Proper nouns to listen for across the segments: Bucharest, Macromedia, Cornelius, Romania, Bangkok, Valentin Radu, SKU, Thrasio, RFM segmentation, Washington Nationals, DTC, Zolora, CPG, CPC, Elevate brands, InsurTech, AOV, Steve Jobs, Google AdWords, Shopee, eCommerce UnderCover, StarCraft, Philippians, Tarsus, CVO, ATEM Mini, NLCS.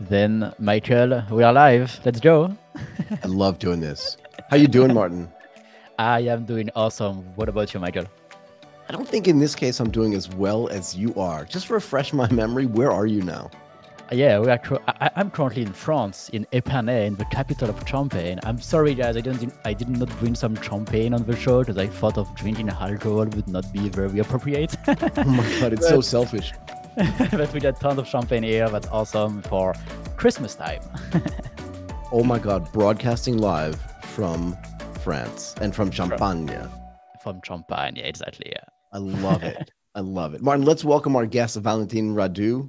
Then, Michael, we are live. Let's go. I love doing this. How you doing, Martin? I am doing awesome. What about you, Michael? I don't think in this case I'm doing as well as you are. Just refresh my memory. Where are you now? Yeah, we are. I'm currently in France, in Épernay, in the capital of Champagne. I'm sorry, guys. I did not bring some champagne on the show because I thought of drinking alcohol would not be very appropriate. Oh my God, it's so selfish. But we got tons of champagne here. That's awesome for Christmas time. Oh my God, broadcasting live from France and from Champagne. From Champagne, exactly. Yeah. I love it. I love it. Martin, let's welcome our guest, Valentin Radu.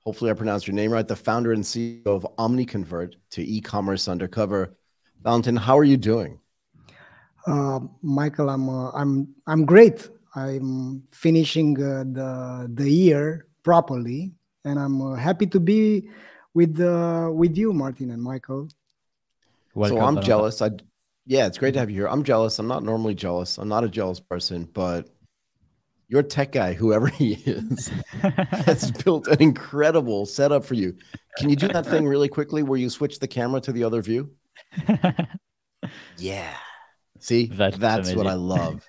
Hopefully I pronounced your name right. The founder and CEO of OmniConvert to eCommerce UnderCover. Valentin, how are you doing? Michael, I'm great. I'm finishing the year properly, and I'm happy to be with you, Martin and Michael. Welcome, so I'm jealous. Yeah, it's great to have you here. I'm jealous. I'm not normally jealous. I'm not a jealous person, but your tech guy, whoever he is, has built an incredible setup for you. Can you do that thing really quickly where you switch the camera to the other view? Yeah. See, that's what I love.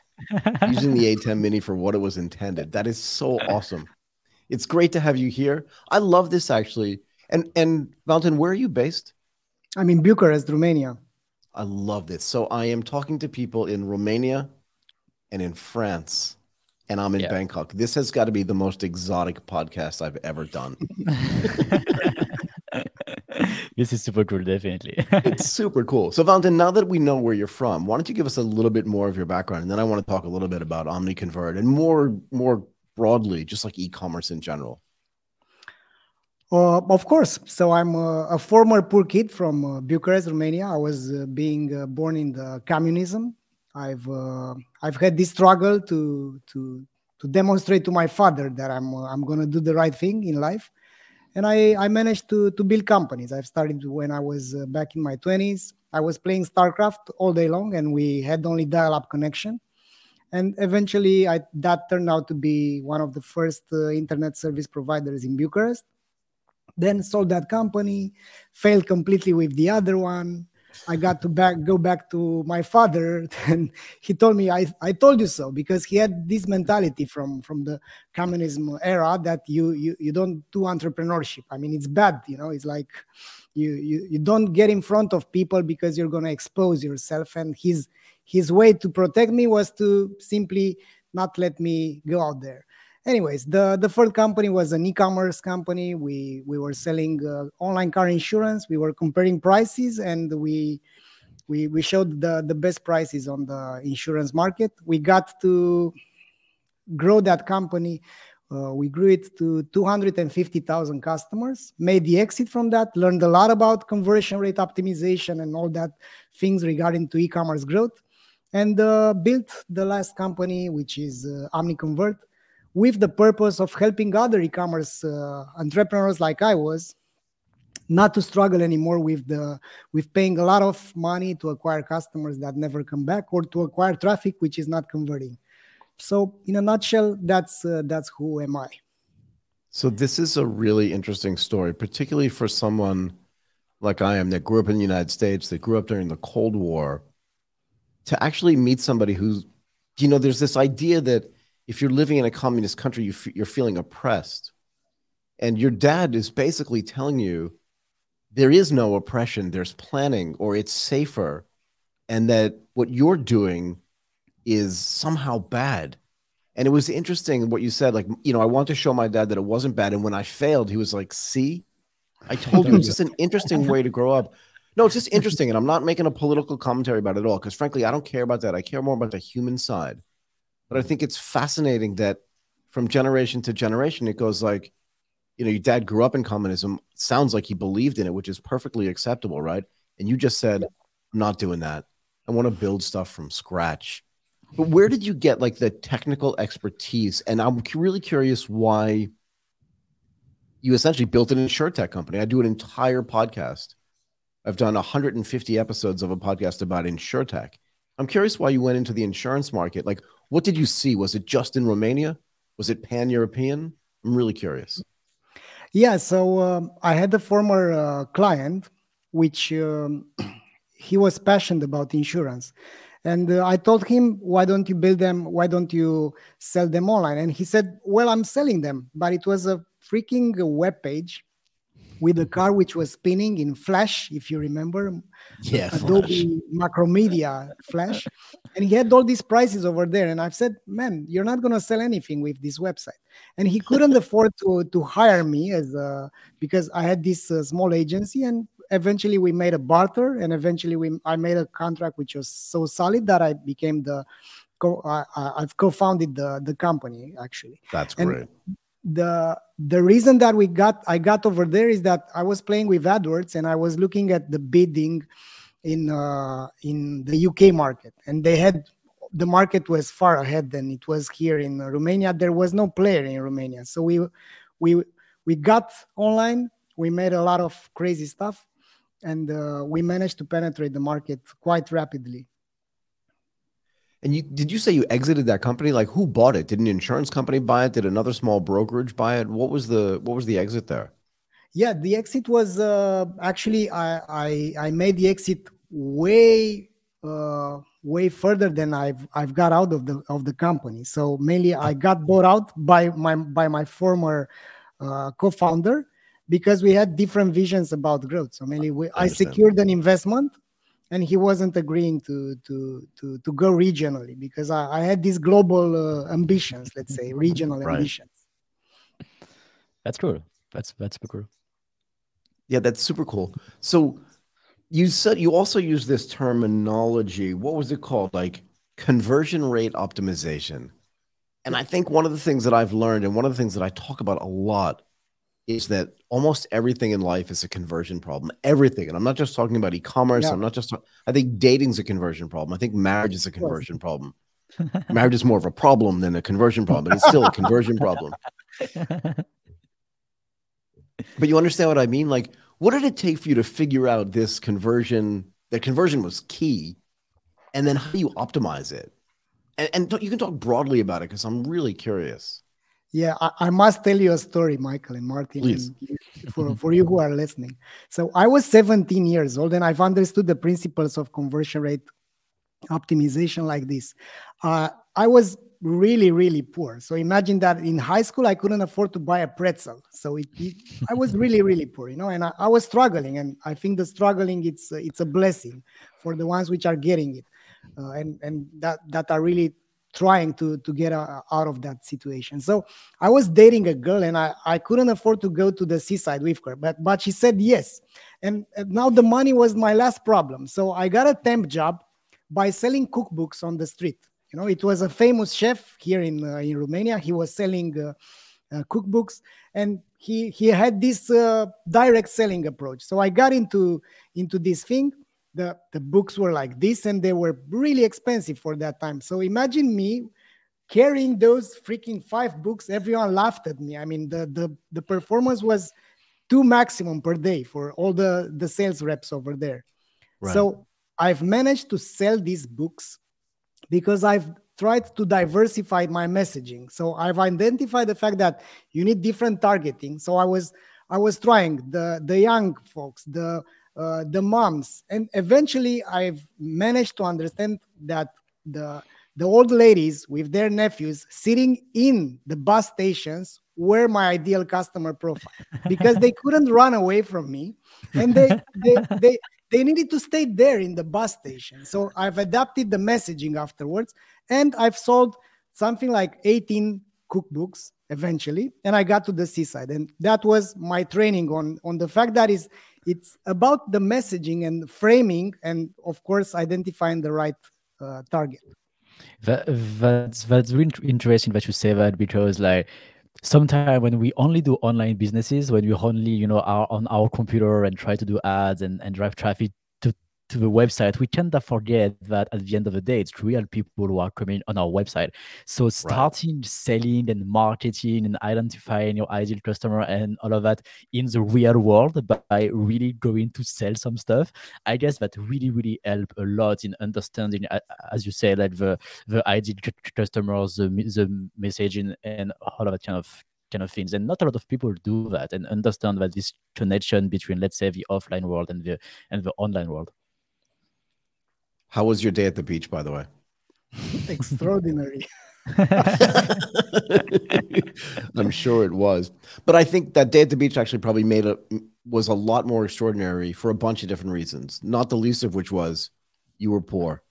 Using the ATEM Mini for what it was intended. That is so awesome. It's great to have you here. I love this, actually. And Valentin, where are you based? I'm in Bucharest, Romania. I love this. So I am talking to people in Romania and in France. And I'm in Bangkok. This has got to be the most exotic podcast I've ever done. This is super cool, definitely. It's super cool. So, Valentin, now that we know where you're from, why don't you give us a little bit more of your background? And then I want to talk a little bit about OmniConvert and more broadly, just like e-commerce in general. Of course. So I'm a former poor kid from Bucharest, Romania. I was born in the communism. I've had this struggle to demonstrate to my father that I'm going to do the right thing in life, and I managed to build companies. I've started when I was back in my 20s. I was playing StarCraft all day long, and we had only dial-up connection. And eventually, that turned out to be one of the first internet service providers in Bucharest. Then sold that company, failed completely with the other one. I got to go back to my father, and he told me, I told you so, because he had this mentality from the communism era that you don't do entrepreneurship. I mean, it's bad, you know, it's like you don't get in front of people because you're going to expose yourself. And his way to protect me was to simply not let me go out there. Anyways, the first company was an e-commerce company. We were selling online car insurance. We were comparing prices, and we showed the best prices on the insurance market. We got to grow that company. We grew it to 250,000 customers, made the exit from that, learned a lot about conversion rate optimization and all that things regarding to e-commerce growth, and built the last company, which is OmniConvert, with the purpose of helping other e-commerce entrepreneurs like I was not to struggle anymore with paying a lot of money to acquire customers that never come back, or to acquire traffic which is not converting. So in a nutshell, that's who am I. So this is a really interesting story, particularly for someone like I am that grew up in the United States, that grew up during the Cold War, to actually meet somebody who's, you know, there's this idea that if you're living in a communist country, you're feeling oppressed. And your dad is basically telling you there is no oppression, there's planning, or it's safer, and that what you're doing is somehow bad. And it was interesting what you said, like, you know, I want to show my dad that it wasn't bad. And when I failed, he was like, see, I told you. It's just an interesting way to grow up. No, it's just interesting. And I'm not making a political commentary about it at all, because frankly, I don't care about that. I care more about the human side. But I think it's fascinating that from generation to generation, it goes like, you know, your dad grew up in communism. Sounds like he believed in it, which is perfectly acceptable, right? And you just said, I'm not doing that. I want to build stuff from scratch. But where did you get like the technical expertise? And I'm really curious why you essentially built an InsurTech company. I do an entire podcast. I've done 150 episodes of a podcast about InsurTech. I'm curious why you went into the insurance market. Like, what did you see? Was it just in Romania? Was it pan-European? I'm really curious. Yeah, so I had a former client, which he was passionate about insurance. And I told him, why don't you build them? Why don't you sell them online? And he said, well, I'm selling them. But it was a freaking web page with a car which was spinning in Flash, if you remember. Yeah, Adobe Macromedia Flash. And he had all these prices over there. And I've said, man, you're not going to sell anything with this website. And he couldn't afford to hire me as because I had this small agency. And eventually we made a barter. And eventually I made a contract which was so solid that I became I've co-founded the company, actually. That's great. The reason that I got over there is that I was playing with AdWords and I was looking at the bidding in the UK market, and the market was far ahead than it was here in Romania. There was no player in Romania, so we got online. We made a lot of crazy stuff, and we managed to penetrate the market quite rapidly. And did you say you exited that company? Like, who bought it? Did an insurance company buy it? Did another small brokerage buy it? What was the exit there? Yeah, the exit was actually I made the exit way further than I've got out of the company. So mainly I got bought out by my former co-founder, because we had different visions about growth. So mainly I secured an investment. And he wasn't agreeing to go regionally, because I had these global ambitions, let's say, regional ambitions. That's cool. That's super cool. Yeah, that's super cool. So you said you also use this terminology. What was it called? Like conversion rate optimization. And I think one of the things that I've learned, and one of the things that I talk about a lot, is that almost everything in life is a conversion problem. Everything. And I'm not just talking about e-commerce. Yeah. I think dating's a conversion problem. I think marriage is a conversion problem. Marriage is more of a problem than a conversion problem, but it's still a conversion problem. But you understand what I mean? Like, what did it take for you to figure out this conversion? That conversion was key. And then how do you optimize it? And you can talk broadly about it, because I'm really curious. Yeah, I must tell you a story, Michael and Martin, and for you who are listening. So I was 17 years old, and I've understood the principles of conversion rate optimization like this. I was really, really poor. So imagine that in high school, I couldn't afford to buy a pretzel. So I was really, really poor, and I was struggling. And I think the struggling, it's a blessing for the ones which are getting it and that are really trying to get out of that situation. So I was dating a girl, and I couldn't afford to go to the seaside with her, but she said yes. And now the money was my last problem. So I got a temp job by selling cookbooks on the street. It was a famous chef here in Romania. He was selling cookbooks, and he had this direct selling approach. So I got into this thing. The books were like this, and they were really expensive for that time. So imagine me carrying those freaking 5 books. Everyone laughed at me. I mean, the performance was 2 maximum per day for all the sales reps over there. Right. So I've managed to sell these books because I've tried to diversify my messaging. So I've identified the fact that you need different targeting. So I was trying the young folks, the moms, and eventually I've managed to understand that the old ladies with their nephews sitting in the bus stations were my ideal customer profile, because they couldn't run away from me, and they needed to stay there in the bus station. So I've adapted the messaging afterwards, and I've sold something like 18 cookbooks eventually, and I got to the seaside. And that was my training on the fact that it's about the messaging and framing, and of course identifying the right target. That's really interesting that you say that, because like sometimes when we only do online businesses, when we only are on our computer and try to do ads and drive traffic to the website, we tend to forget that at the end of the day, it's real people who are coming on our website. So starting selling and marketing and identifying your ideal customer and all of that in the real world by really going to sell some stuff, I guess that really, really help a lot in understanding, as you say, like the ideal customers, the messaging and all of that kind of kind of things. And not a lot of people do that and understand that this connection between, let's say, the offline world and the online world. How was your day at the beach, by the way? Extraordinary. I'm sure it was. But I think that day at the beach actually probably was a lot more extraordinary for a bunch of different reasons, not the least of which was you were poor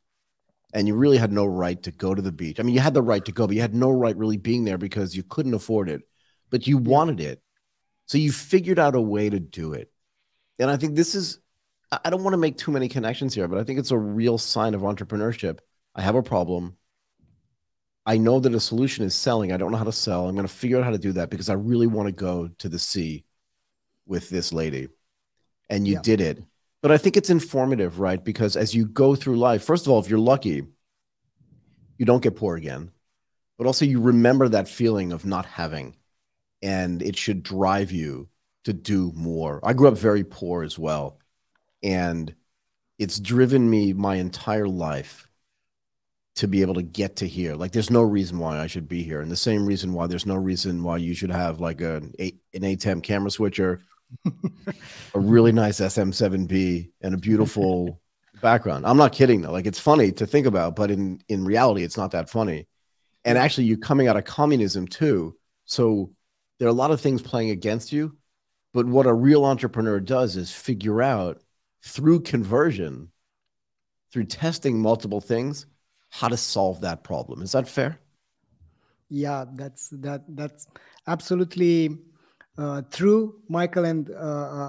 and you really had no right to go to the beach. I mean, you had the right to go, but you had no right really being there because you couldn't afford it, but you wanted it. So you figured out a way to do it. And I think this is, I don't want to make too many connections here, but I think it's a real sign of entrepreneurship. I have a problem. I know that a solution is selling. I don't know how to sell. I'm going to figure out how to do that because I really want to go to the sea with this lady. And you did it. But I think it's informative, right? Because as you go through life, first of all, if you're lucky, you don't get poor again. But also you remember that feeling of not having. And it should drive you to do more. I grew up very poor as well. And it's driven me my entire life to be able to get to here. Like, there's no reason why I should be here. And the same reason why there's no reason why you should have like an ATEM camera switcher, a really nice SM7B, and a beautiful background. I'm not kidding though. Like, it's funny to think about, but in reality, it's not that funny. And actually you're coming out of communism too. So there are a lot of things playing against you, but what a real entrepreneur does is figure out through conversion, through testing multiple things, how to solve that problem. Is that fair? Yeah, that's absolutely true, Michael. And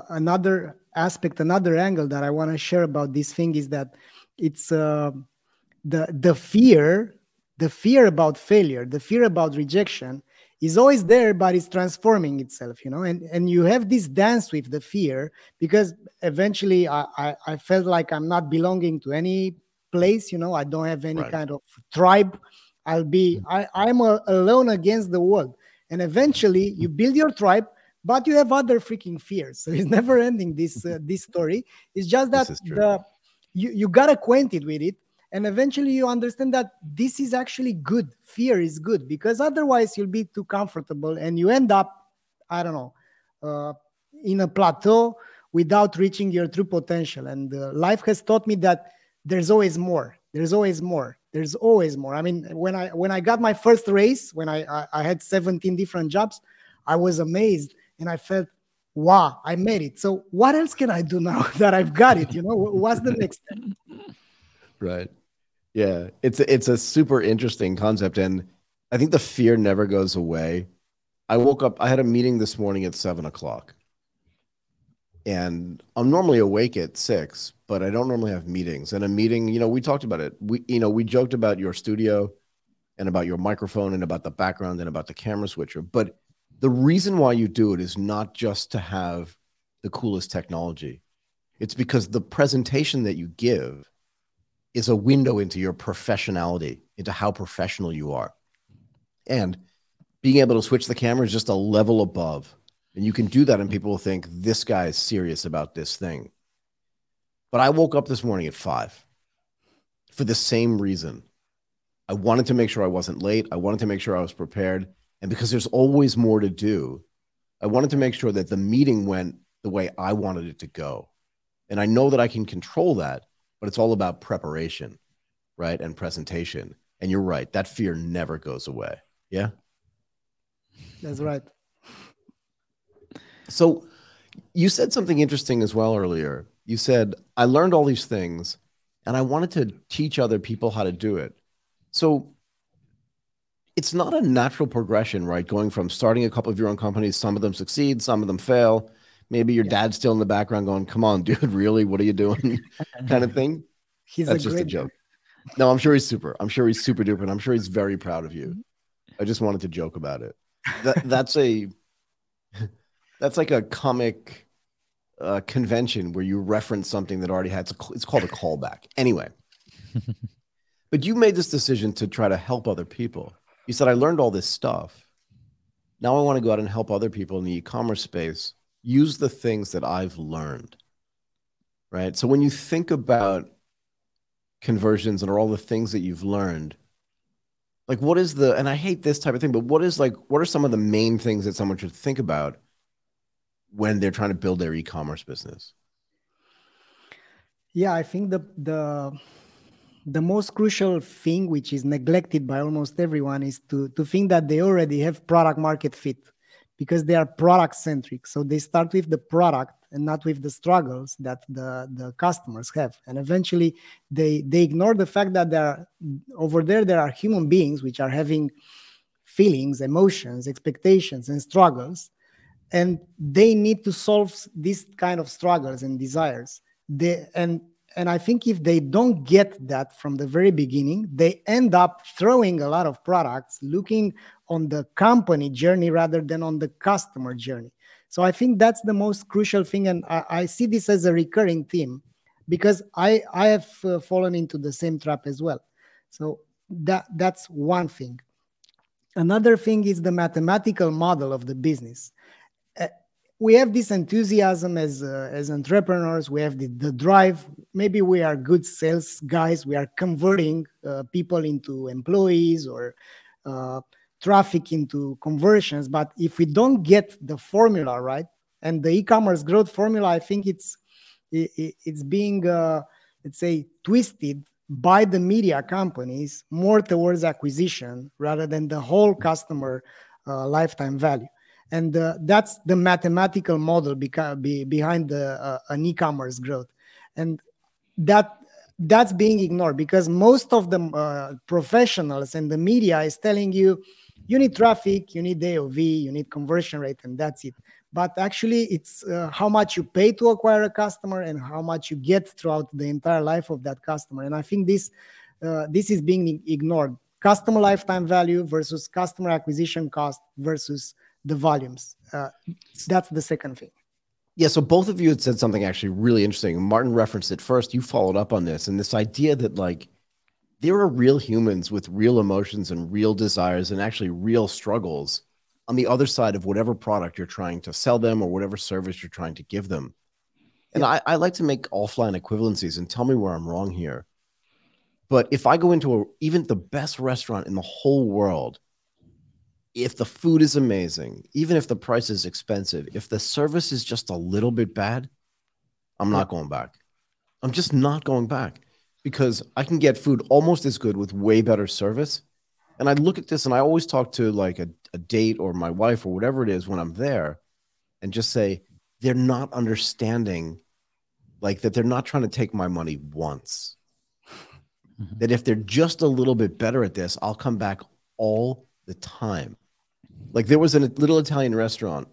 another aspect, another angle that I want to share about this thing is that it's the fear about failure, the fear about rejection is always there, but it's transforming itself, you know, and you have this dance with the fear because eventually I felt like I'm not belonging to any place, you know, I don't have any kind of tribe. I'm alone against the world. And eventually you build your tribe, but you have other freaking fears. So it's never ending, this this story. It's just that you got acquainted with it. And eventually you understand that this is actually good. Fear is good because otherwise you'll be too comfortable and you end up, I don't know, in a plateau without reaching your true potential. And life has taught me that there's always more. There's always more. There's always more. I mean, when I got my first raise, when I had 17 different jobs, I was amazed and I felt, wow, I made it. So what else can I do now that I've got it? You know, what's the next step? Right. Yeah. It's a super interesting concept. And I think the fear never goes away. I woke up, I had a meeting this morning at 7:00. And I'm normally awake at 6, but I don't normally have meetings. And a meeting, you know, we talked about it. We joked about your studio and about your microphone and about the background and about the camera switcher. But the reason why you do it is not just to have the coolest technology. It's because the presentation that you give is a window into your professionality, into how professional you are. And being able to switch the camera is just a level above. And you can do that and people will think, this guy is serious about this thing. But I woke up this morning at 5 for the same reason. I wanted to make sure I wasn't late. I wanted to make sure I was prepared. And because there's always more to do, I wanted to make sure that the meeting went the way I wanted it to go. And I know that I can control that, but it's all about preparation, right? And presentation. And you're right. That fear never goes away. Yeah. That's right. So you said something interesting as well earlier. You said, I learned all these things and I wanted to teach other people how to do it. So it's not a natural progression, right? Going from starting a couple of your own companies, some of them succeed, some of them fail. Maybe your dad's still in the background going, come on, dude, really? What are you doing? kind of thing. That's just a joke. No, I'm sure he's super. I'm sure he's super duper. And I'm sure he's very proud of you. I just wanted to joke about it. That's like a comic convention where you reference something that already had, it's called a callback. Anyway, but you made this decision to try to help other people. You said, I learned all this stuff. Now I want to go out and help other people in the e-commerce space use the things that I've learned, right? So when you think about conversions and all the things that you've learned, Like, what is the, and I hate this type of thing, but what is like, what are some of the main things that someone should think about when they're trying to build their e-commerce business? Yeah, I think the most crucial thing, which is neglected by almost everyone, is to think that they already have product market fit, because they are product centric. So they start with the product and not with the struggles that the customers have. And eventually they ignore the fact that there are human beings which are having feelings, emotions, expectations, and struggles. And they need to solve these kind of struggles and desires. And I think if they don't get that from the very beginning, they end up throwing a lot of products, looking on the company journey rather than on the customer journey. So I think that's the most crucial thing. And I see this as a recurring theme, because I have fallen into the same trap as well. So that's one thing. Another thing is the mathematical model of the business. We have this enthusiasm as entrepreneurs. We have the drive. Maybe we are good sales guys. We are converting people into employees, or traffic into conversions. But if we don't get the formula right, and the e-commerce growth formula, I think it's being, let's say, twisted by the media companies more towards acquisition rather than the whole customer lifetime value. And that's the mathematical model behind an e-commerce growth. And that's being ignored, because most of the professionals and the media is telling you, you need traffic, you need AOV, you need conversion rate, and that's it. But actually, it's how much you pay to acquire a customer and how much you get throughout the entire life of that customer. And I think this is being ignored. Customer lifetime value versus customer acquisition cost versus the volumes. That's the second thing. Yeah, so both of you had said something actually really interesting. Martin referenced it first. You followed up on this, and this idea that like there are real humans with real emotions and real desires and actually real struggles on the other side of whatever product you're trying to sell them or whatever service you're trying to give them. And yeah. I like to make offline equivalencies, and tell me where I'm wrong here. But if I go into even the best restaurant in the whole world, if the food is amazing, even if the price is expensive, if the service is just a little bit bad, I'm not going back. I'm just not going back, because I can get food almost as good with way better service. And I look at this, and I always talk to like a date or my wife or whatever it is when I'm there, and just say, they're not understanding, like that they're not trying to take my money once. That if they're just a little bit better at this, I'll come back all the time. Like there was a little Italian restaurant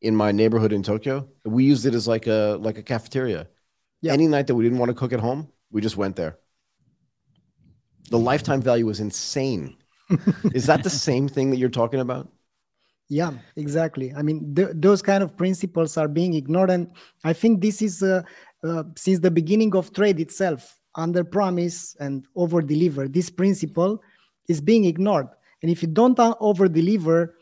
in my neighborhood in Tokyo. We used it as like a cafeteria. Yeah. Any night that we didn't want to cook at home, we just went there. The lifetime value was insane. Is that the same thing that you're talking about? Yeah, exactly. I mean, those kind of principles are being ignored. And I think this is since the beginning of trade itself, under promise and over deliver, this principle is being ignored. And if you don't over deliver,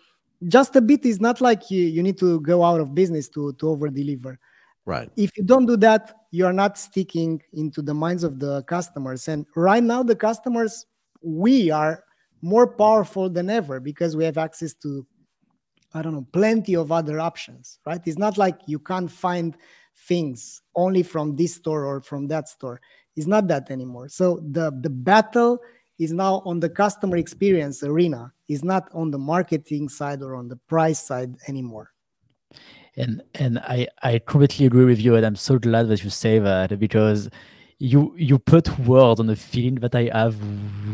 just a bit is not like you need to go out of business to over deliver. Right. If you don't do that, you are not sticking into the minds of the customers. And right now, the customers, we are more powerful than ever, because we have access to, I don't know, plenty of other options, right? It's not like you can't find things only from this store or from that store. It's not that anymore. So the battle is now on the customer experience arena, is not on the marketing side or on the price side anymore. And I completely agree with you, and I'm so glad that you say that, because you put words on the feeling that I have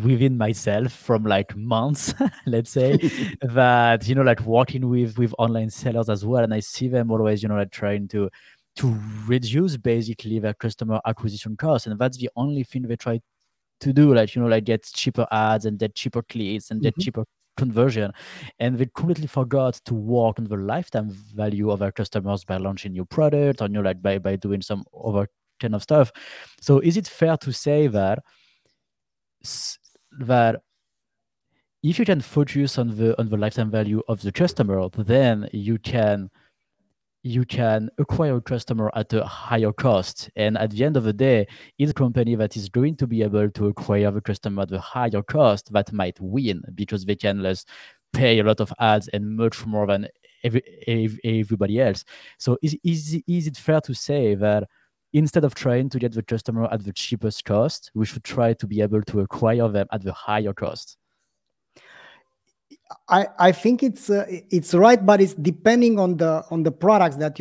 within myself from like months, let's say, that, you know, like working with online sellers as well. And I see them always, you know, like trying to reduce basically their customer acquisition costs. And that's the only thing they try to do, like, you know, like get cheaper ads and get cheaper clicks and get cheaper conversion. And they completely forgot to work on the lifetime value of our customers by launching new products, or, you know, like by doing some other kind of stuff. So is it fair to say that if you can focus on the lifetime value of the customer, then you can you can acquire a customer at a higher cost. And at the end of the day, it's a company that is going to be able to acquire the customer at a higher cost that might win, because they can less pay a lot of ads and much more than everybody else. So is it fair to say that instead of trying to get the customer at the cheapest cost, we should try to be able to acquire them at the higher cost? I think it's right, but it's depending on the products that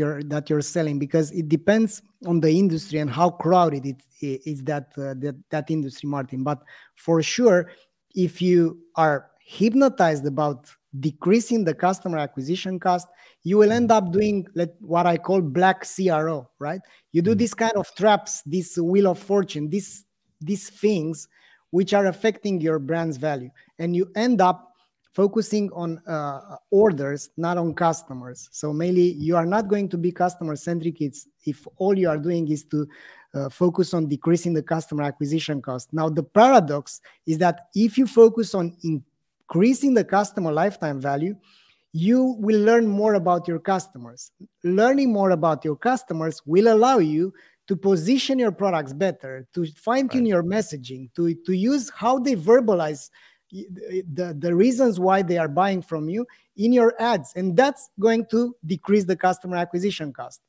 you're selling, because it depends on the industry and how crowded it is that industry, Martin. But for sure, if you are hypnotized about decreasing the customer acquisition cost, you will end up doing what I call black CRO, right? You do this kind of traps, this wheel of fortune, these things which are affecting your brand's value, and you end up focusing on orders, not on customers. So mainly you are not going to be customer-centric if all you are doing is to focus on decreasing the customer acquisition cost. Now, the paradox is that if you focus on increasing the customer lifetime value, you will learn more about your customers. Learning more about your customers will allow you to position your products better, to fine-tune your messaging, to use how they verbalize the reasons why they are buying from you in your ads. And that's going to decrease the customer acquisition cost.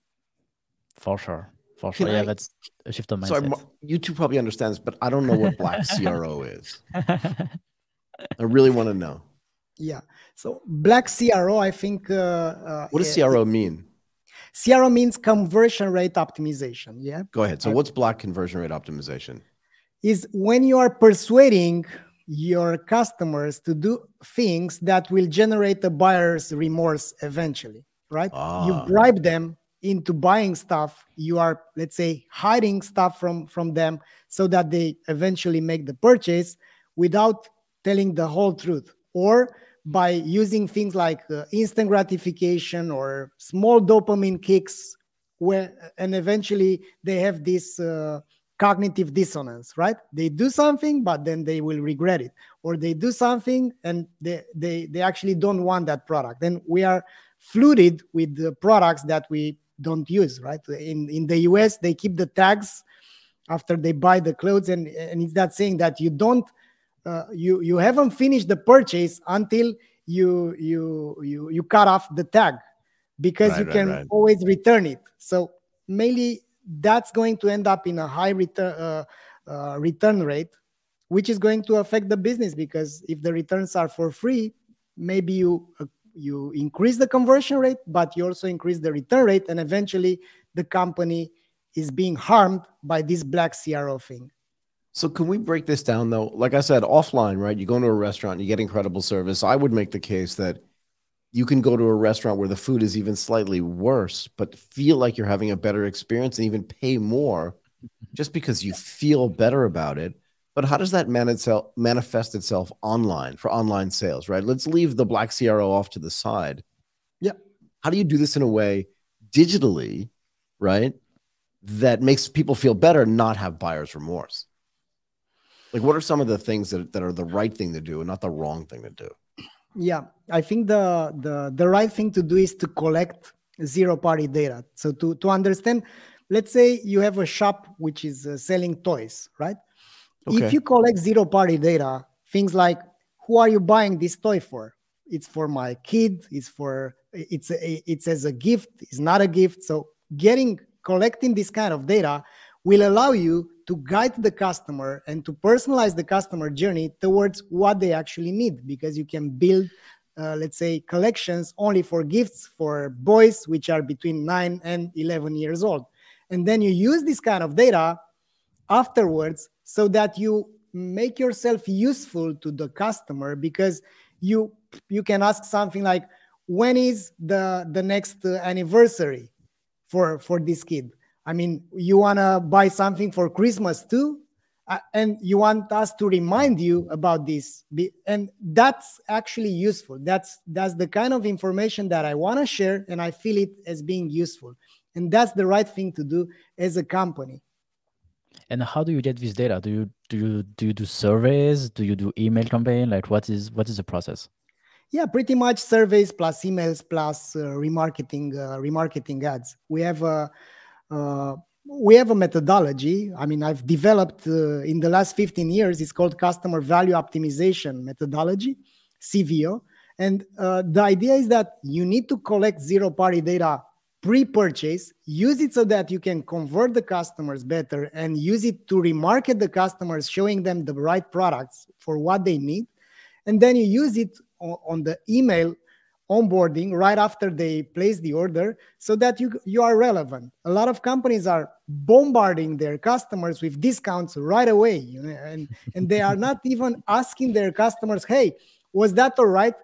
For sure. Yeah, that's a shift of mindset. Sorry, you two probably understand this, but I don't know what black CRO is. I really want to know. Yeah. So black CRO, I think... what does CRO mean? CRO means conversion rate optimization. Yeah. Go ahead. So what's black conversion rate optimization? Is when you are persuading your customers to do things that will generate a buyer's remorse eventually, right? You bribe them into buying stuff. You are, let's say, hiding stuff from them so that they eventually make the purchase without telling the whole truth, or by using things like instant gratification or small dopamine kicks, and eventually they have this cognitive dissonance, right? They do something, but then they will regret it, or they do something and they actually don't want that product. Then we are flooded with the products that we don't use, right? In the US, they keep the tags after they buy the clothes, and it's that saying that you don't you haven't finished the purchase until you cut off the tag, because you can always return it. So mainly, that's going to end up in a high return rate, which is going to affect the business, because if the returns are for free, maybe you increase the conversion rate, but you also increase the return rate, and eventually the company is being harmed by this black CRO thing. So can we break this down, though? Like I said, offline, right? You go into a restaurant, you get incredible service. I would make the case that you can go to a restaurant where the food is even slightly worse, but feel like you're having a better experience and even pay more just because you feel better about it. But how does that manifest itself online for online sales, right? Let's leave the black CRO off to the side. Yeah. How do you do this in a way digitally, right, that makes people feel better, not have buyer's remorse? Like, what are some of the things that are the right thing to do and not the wrong thing to do? Yeah, I think the right thing to do is to collect zero-party data. So to understand, let's say you have a shop which is selling toys, right? Okay. If you collect zero-party data, things like, who are you buying this toy for? It's for my kid. It's as a gift. It's not a gift. So collecting this kind of data will allow you to guide the customer and to personalize the customer journey towards what they actually need, because you can build, let's say, collections only for gifts for boys, which are between 9 and 11 years old. And then you use this kind of data afterwards so that you make yourself useful to the customer, because you can ask something like, when is the next anniversary for this kid? I mean, you want to buy something for Christmas too, and you want us to remind you about this. And that's actually useful. That's the kind of information that I want to share, and I feel it as being useful. And that's the right thing to do as a company. And how do you get this data? Do you do surveys? Do you do email campaign? Like, what is the process? Yeah, pretty much surveys plus emails plus remarketing ads. We have a methodology. I mean, I've developed in the last 15 years. It's called Customer Value Optimization Methodology, CVO. And the idea is that you need to collect zero-party data pre-purchase, use it so that you can convert the customers better and use it to remarket the customers, showing them the right products for what they need. And then you use it on the email onboarding right after they place the order so that you are relevant. A lot of companies are bombarding their customers with discounts right away, you know, and they are not even asking their customers, hey, was that all right?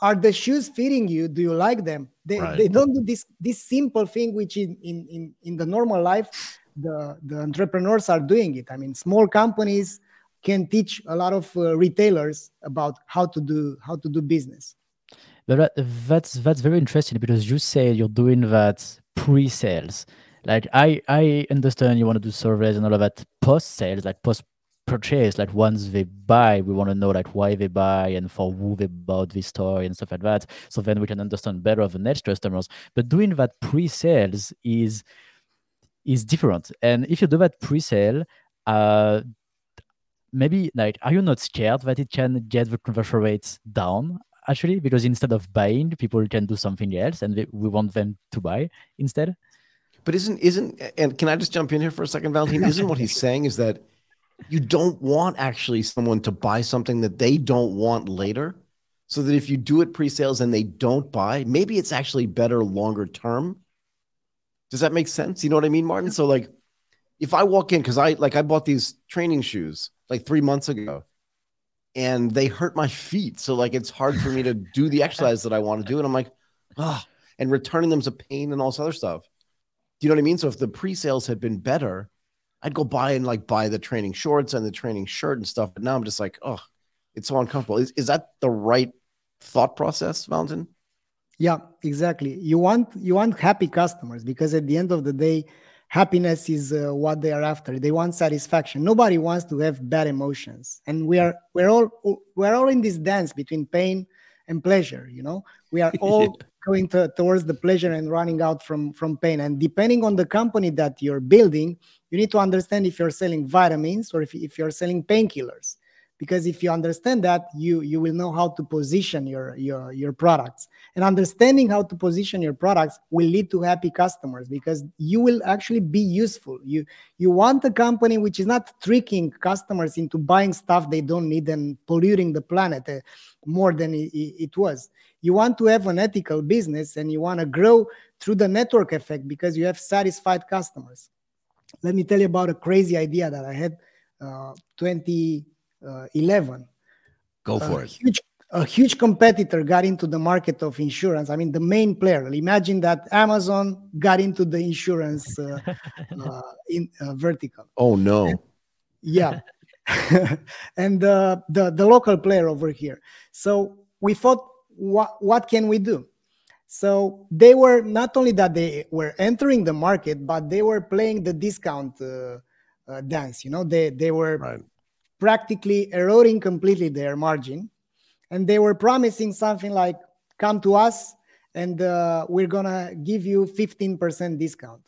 Are the shoes fitting you? Do you like them? They don't do this simple thing, which in the normal life, the entrepreneurs are doing it. I mean, small companies can teach a lot of retailers about how to do business. But that's very interesting, because you say you're doing that pre-sales. Like I understand you want to do surveys and all of that post-sales, like post-purchase, like once they buy, we want to know like why they buy and for who they bought this toy and stuff like that, so then we can understand better the next customers. But doing that pre-sales is different. And if you do that pre-sale, maybe like, are you not scared that it can get the conversion rates down actually, because instead of buying, people can do something else and we want them to buy instead? But isn't, and can I just jump in here for a second, Valentin? Isn't what he's saying is that you don't want actually someone to buy something that they don't want later, so that if you do it pre-sales and they don't buy, maybe it's actually better longer term. Does that make sense? You know what I mean, Martin? So like, if I walk in, because I bought these training shoes like 3 months ago and they hurt my feet. So like, it's hard for me to do the exercise that I want to do. And I'm like, and returning them's a pain and all this other stuff. Do you know what I mean? So if the pre-sales had been better, I'd go buy and like buy the training shorts and the training shirt and stuff. But now I'm just like, it's so uncomfortable. Is that the right thought process, Valentin? Yeah, exactly. You want happy customers, because at the end of the day, happiness is what they are after. They want satisfaction. Nobody wants to have bad emotions. And we're all in this dance between pain and pleasure. You know, we are all going towards the pleasure and running out from pain. And depending on the company that you're building, you need to understand if you're selling vitamins or if you're selling painkillers, because if you understand that, you will know how to position your products. And understanding how to position your products will lead to happy customers, because you will actually be useful. You want a company which is not tricking customers into buying stuff they don't need and polluting the planet more than it was. You want to have an ethical business, and you want to grow through the network effect because you have satisfied customers. Let me tell you about a crazy idea that I had 2011. Go for it. A huge competitor got into the market of insurance. I mean, the main player. Imagine that Amazon got into the insurance vertical. Oh, no. And, yeah. And the local player over here. So we thought, what can we do? So they were, not only that they were entering the market, but they were playing the discount dance. You know, they were practically eroding completely their margin. And they were promising something like, come to us and we're going to give you 15% discount.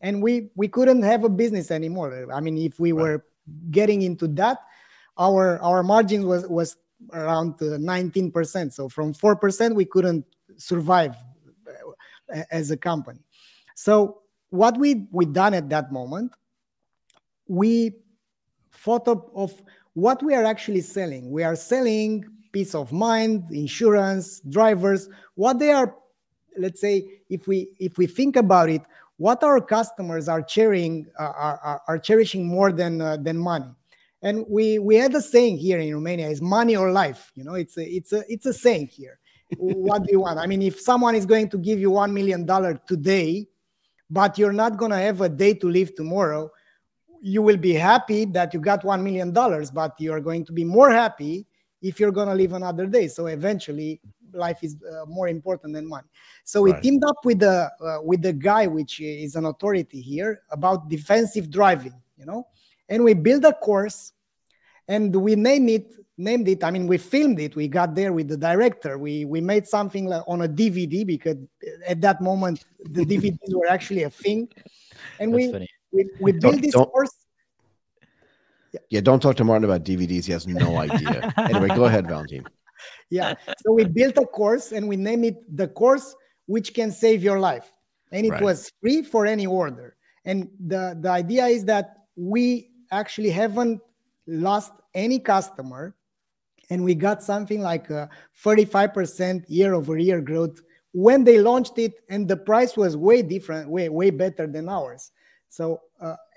And we couldn't have a business anymore. I mean, if we were getting into that, our margin was around 19%. So from 4%, we couldn't survive as a company. So what we done at that moment, we thought of what we are actually selling. We are selling peace of mind, insurance, drivers. What they are, let's say, if we think about it, what our customers are cherishing more than money. And we had a saying here in Romania: is money or life? You know, it's a saying here. What do you want? I mean, if someone is going to give you $1 million today, but you're not going to have a day to live tomorrow, you will be happy that you got $1 million, but you're going to be more happy if you're going to live another day. So eventually, life is more important than money. So we teamed up with the guy, which is an authority here, about defensive driving, you know, and we build a course and we name it named it. I mean, we filmed it. We got there with the director. We made something like on a DVD, because at that moment, the DVDs were actually a thing. And we built this course. Yeah, don't talk to Martin about DVDs. He has no idea. Anyway, go ahead, Valentin. Yeah, so we built a course and we named it The Course Which Can Save Your Life. And it was free for any order. And the idea is that we actually haven't lost any customer, and we got something like a 35% year-over-year growth when they launched it, and the price was way different, way better than ours. So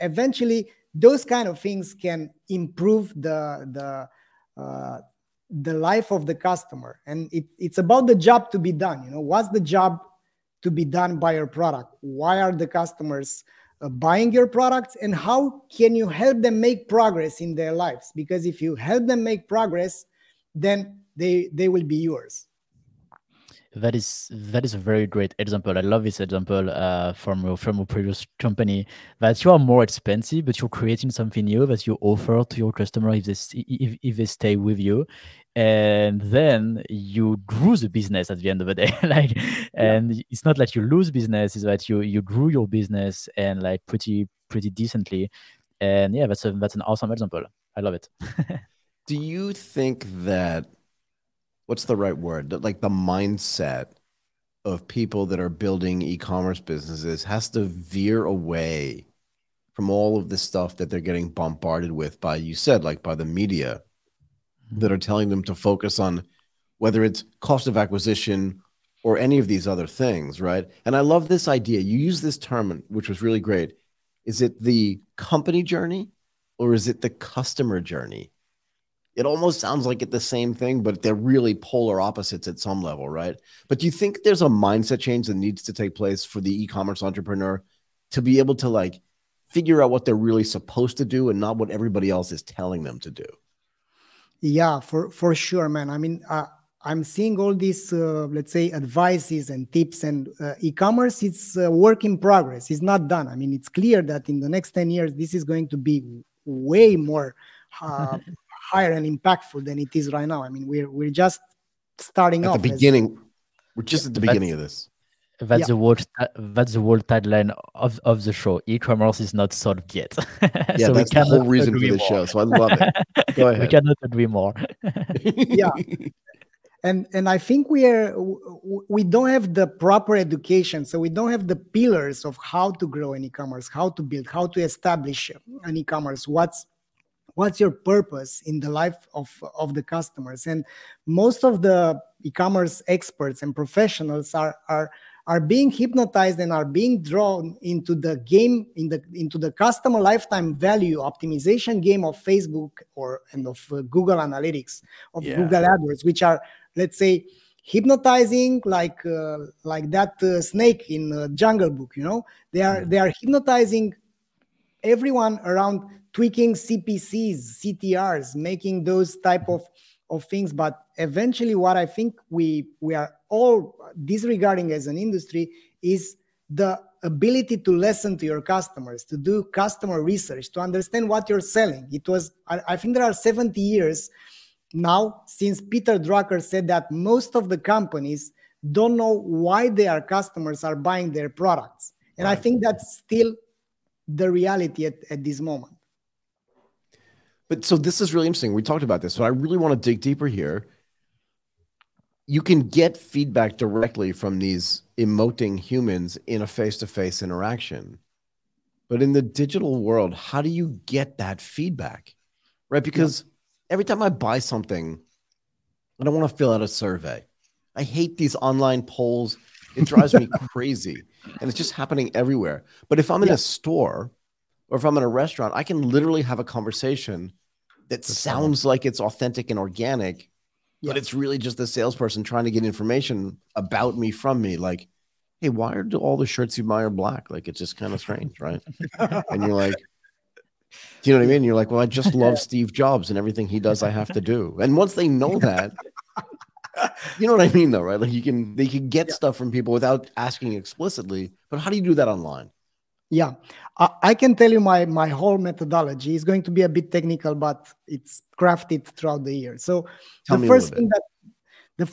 eventually, those kind of things can improve the life of the customer, and it's about the job to be done. You know, what's the job to be done by your product? Why are the customers buying your products, and how can you help them make progress in their lives? Because if you help them make progress, then they will be yours. That is a very great example. I love this example from a previous company, that you are more expensive, but you're creating something new that you offer to your customer if they stay with you, and then you grew the business at the end of the day. And it's not like you lose business; it's that you grew your business and like pretty decently. And yeah, that's an awesome example. I love it. Do you think that? What's the right word? Like the mindset of people that are building e-commerce businesses has to veer away from all of the stuff that they're getting bombarded with by, you said, like by the media that are telling them to focus on whether it's cost of acquisition or any of these other things, right? And I love this idea. You use this term, which was really great. Is it the company journey or is it the customer journey? It almost sounds like it's the same thing, but they're really polar opposites at some level, right? But do you think there's a mindset change that needs to take place for the e-commerce entrepreneur to be able to like figure out what they're really supposed to do and not what everybody else is telling them to do? Yeah, for sure, man. I mean, I'm seeing all these, let's say, advices and tips, and e-commerce, it's a work in progress. It's not done. I mean, it's clear that in the next 10 years, this is going to be way more... higher and impactful than it is right now. I mean, we're just starting off. We're just at the beginning of this. That's the whole tagline of the show. E-commerce is not solved yet. Yeah, so that's the whole reason for the show. So I love it. Go ahead. We cannot agree more. Yeah, and I think we don't have the proper education, so we don't have the pillars of how to grow an e-commerce, how to build, how to establish an e-commerce. What's your purpose in the life of the customers? And most of the e-commerce experts and professionals are being hypnotized and are being drawn into the game, into the customer lifetime value optimization game of Facebook and of Google Analytics, of Google AdWords, which are, let's say, hypnotizing like that snake in Jungle Book. You know, they are hypnotizing everyone around tweaking CPCs, CTRs, making those type of things. But eventually what I think we are all disregarding as an industry is the ability to listen to your customers, to do customer research, to understand what you're selling. I think there are 70 years now since Peter Drucker said that most of the companies don't know why their customers are buying their products. And I think that's still the reality at this moment. But so this is really interesting. We talked about this, so I really want to dig deeper here. You can get feedback directly from these emoting humans in a face-to-face interaction. But in the digital world, how do you get that feedback? Right? Because every time I buy something, I don't want to fill out a survey. I hate these online polls. It drives me crazy. And it's just happening everywhere. But if I'm in a store or if I'm in a restaurant, I can literally have a conversation that sounds like it's authentic and organic, but it's really just the salesperson trying to get information about me from me. Like, hey, why are all the shirts you buy are black? Like, it's just kind of strange, right? And you're like, do you know what I mean? And you're like, well, I just love Steve Jobs and everything he does, I have to do. And once they know that, you know what I mean though, right? Like they can get stuff from people without asking explicitly, but how do you do that online? Yeah, I can tell you my whole methodology is going to be a bit technical, but it's crafted throughout the year. So the